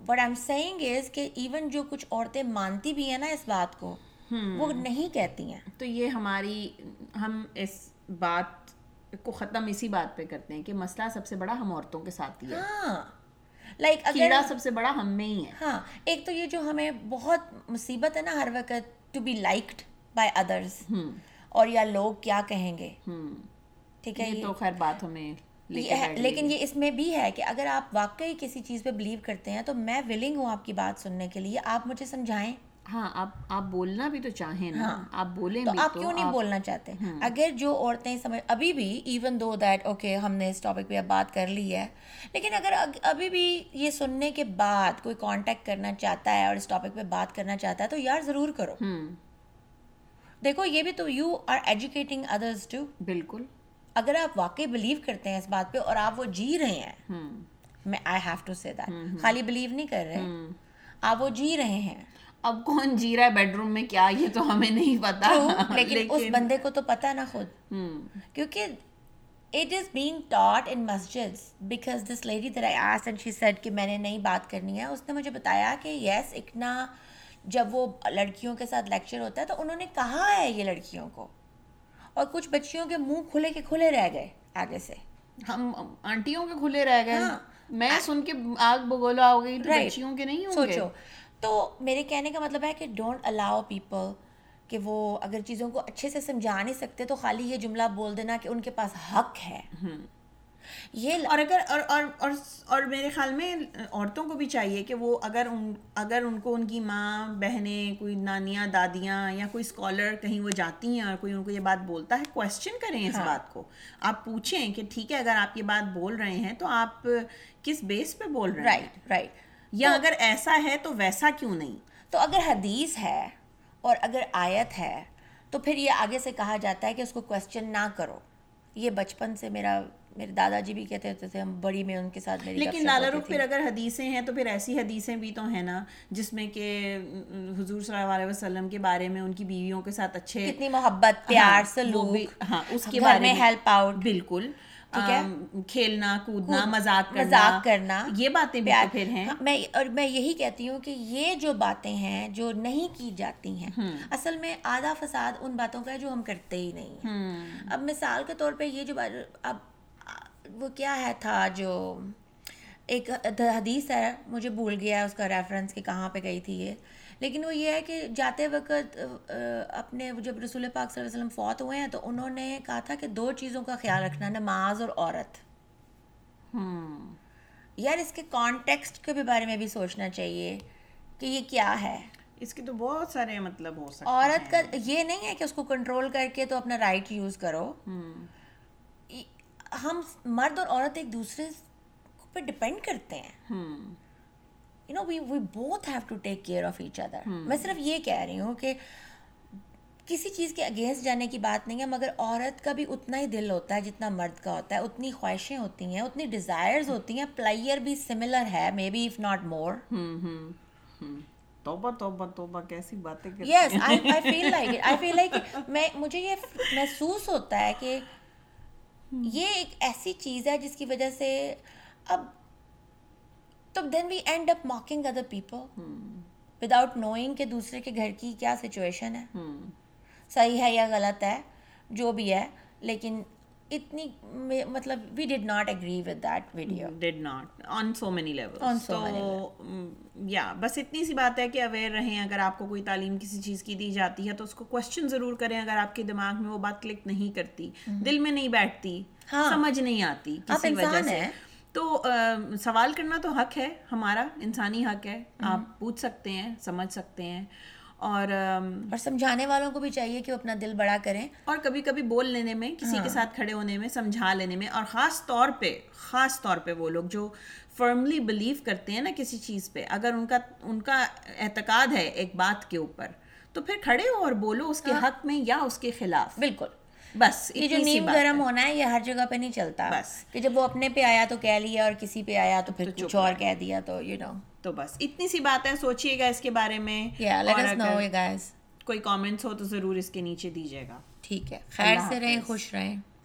what I am saying is کہ ایون جو کچھ عورتیں مانتی بھی ہیں نا اس بات کو, وہ نہیں کہتی ہیں. تو یہ ہماری, ہم اس بات کو ختم اسی بات پہ کرتے ہیں کہ مسئلہ سب سے بڑا ہم عورتوں کے ساتھ ہی ہے. ہاں لائک کیڑا سب سے بڑا ہم میں ہی ہے. ہاں ایک تو یہ جو ہمیں بہت مصیبت ہے نا ہر وقت to be liked by others اور یا لوگ کیا کہیں گے. ٹھیک ہے یہ تو خیر بات ہمیں لیکن یہ اس میں بھی ہے کہ اگر آپ واقعی کسی چیز پہ بلیو کرتے ہیں تو میں ولنگ ہوں آپ کی بات سننے کے لیے. آپ مجھے سمجھائیں. ہاں آپ آپ بولنا بھی تو چاہیں نا, آپ بولیں بھی تو آپ کیوں نہیں بولنا چاہتے. اگر جو عورتیں سمجھ ابھی بھی ایون دو دیٹ اوکے ہم نے اس ٹاپک پہ اب بات کر لی ہے, لیکن اگر ابھی بھی یہ سننے کے بعد کوئی کانٹیکٹ کرنا چاہتا ہے اور اس ٹاپک پہ بات کرنا چاہتا ہے تو یار ضرور کرو. دیکھو یہ بھی تو you are educating others too. بالکل اگر آپ واقعی بلیو کرتے ہیں اس بات پہ اور آپ وہ جی رہے ہیں, میں I have to say that خالی بلیو نہیں کر رہے, آپ وہ جی رہے ہیں. اب کون جی رہا ہے بیڈ روم میں کیا یہ تو ہمیں نہیں پتا, لیکن اس بندے کو تو پتا نا خود, کیونکہ it is being taught in مسجدز. Because this lady that I asked and she said کہ میں نے نہیں بات کرنی ہے, اس نے مجھے بتایا کہ یس اتنا جب وہ لڑکیوں کے ساتھ لیکچر ہوتا ہے تو انہوں نے کہا ہے یہ لڑکیوں کو, اور کچھ بچیوں کے منہ کھلے کے کھلے رہ گئے آگے سے, ہم آنٹیوں کے کھلے رہ گئے. میں سن کے آگ بگولا ہو گئی, بچیوں کے نہیں ہوں گے. تو میرے کہنے کا مطلب ہے کہ ڈونٹ الاؤ پیپل کہ وہ اگر چیزوں کو اچھے سے سمجھا نہیں سکتے تو خالی یہ جملہ بول دینا کہ ان کے پاس حق ہے یہ. اور اگر اور اور اور اور میرے خیال میں عورتوں کو بھی چاہیے کہ وہ اگر ان اگر ان کو ان کی ماں بہنیں کوئی نانیاں دادیاں یا کوئی اسکالر کہیں وہ جاتی ہیں اور کوئی ان کو یہ بات بولتا ہے, کویشچن کریں اس بات کو. آپ پوچھیں کہ ٹھیک ہے اگر آپ یہ بات بول رہے ہیں تو آپ کس بیس پہ بول رہے ہیں, رائٹ رائٹ, یا اگر ایسا ہے تو ویسا کیوں نہیں. تو اگر حدیث ہے اور اگر آیت ہے تو پھر یہ آگے سے کہا جاتا ہے کہ اس کو کویشچن نہ کرو. یہ بچپن سے میرا میرے دادا جی بھی کہتے ہوتے تھے, ہم بڑی میں ان کے ساتھ میری. لیکن لالا رخ پھر اگر حدیثیں ہیں تو پھر ایسی حدیثیں بھی تو ہیں نا جس میں کہ حضور صلی اللہ علیہ وسلم کے بارے میں ان کی بیویوں کے ساتھ اچھے کتنی محبت پیار سلوک, ہاں اس کے بارے میں ہیلپ آؤٹ, بالکل کھیلنا کودنا مذاق مذاق کرنا, یہ باتیں بھی پھر ہیں. میں اور میں یہی کہتی ہوں کہ یہ جو باتیں ہیں جو نہیں کی جاتی ہیں اصل میں آدھا فساد ان باتوں کا ہے جو ہم کرتے ہی نہیں ہیں. اب مثال کے طور پہ یہ جو اب وہ کیا ہے تھا جو ایک حدیث ہے, مجھے بھول گیا اس کا ریفرنس کہ کہاں پہ گئی تھی یہ, لیکن وہ یہ ہے کہ جاتے وقت اپنے جب رسول پاک صلی اللہ علیہ وسلم فوت ہوئے ہیں تو انہوں نے کہا تھا کہ دو چیزوں کا خیال رکھنا, نماز اور عورت. ہم یار اس کے کانٹیکسٹ کے بارے میں بھی سوچنا چاہیے کہ یہ کیا ہے. اس کے تو بہت سارے مطلب ہو سکتے ہیں. عورت کا یہ نہیں ہے کہ اس کو کنٹرول کر کے تو اپنا رائٹ یوز کرو. ہم مرد اور عورت ایک دوسرے پہ ڈپینڈ کرتے ہیں. You know, we, we both have to take care of each other. میں صرف یہ کہہ رہی ہوں کہ کسی چیز کے اگینسٹ جانے کی بات نہیں ہے, مگر عورت کا بھی اتنا ہی دل ہوتا ہے جتنا مرد کا ہوتا ہے, اتنی خواہشیں ہوتی ہیں, اتنی ڈیزائرز ہوتی ہیں. پلائر بھی سملر ہے maybe if not more. توبہ توبہ توبہ کیسی باتیں کرتے ہیں. Yes I I feel like it I feel like میں مجھے یہ محسوس ہوتا ہے کہ یہ ایک ایسی چیز ہے جس کی وجہ سے اب تو then we end up mocking other people without knowing کہ دوسرے کے گھر کی کیا سچویشن ہے, صحیح ہے یا غلط ہے جو بھی ہے. لیکن اتنی مطلب we did not agree with that video, did not on so many levels. تو یا بس اتنی سی بات ہے کہ اویئر رہیں. اگر آپ کو کوئی تعلیم کسی چیز کی دی جاتی ہے تو اس کو کویشچن ضرور کریں. اگر آپ کے دماغ میں وہ بات کلک نہیں کرتی, دل میں نہیں بیٹھتی, سمجھ نہیں آتی کسی وجہ سے, تو سوال کرنا تو حق ہے ہمارا, انسانی حق ہے. آپ پوچھ سکتے ہیں, سمجھ سکتے ہیں, اور اور سمجھانے والوں کو بھی چاہیے کہ وہ اپنا دل بڑا کریں اور کبھی کبھی بول لینے میں, کسی کے ساتھ کھڑے ہونے میں, سمجھا لینے میں. اور خاص طور پہ خاص طور پہ وہ لوگ جو فرملی بلیو کرتے ہیں نا کسی چیز پہ, اگر ان کا ان کا اعتقاد ہے ایک بات کے اوپر تو پھر کھڑے ہو اور بولو اس کے حق میں یا اس کے خلاف. بالکل, بس یہ جو نیم گرم ہونا ہے یہ ہر جگہ پہ نہیں چلتا, کہ جب وہ اپنے پہ آیا تو کہہ لیا اور کسی پہ آیا تو پھر کچھ اور کہہ دیا. تو یو نو تو بس اتنی سی بات ہے. سوچیے گا اس کے بارے میں, کوئی کامنٹس ہو تو ضرور اس کے نیچے دیجیے گا. ٹھیک ہے, خیر سے رہیں, خوش رہیں.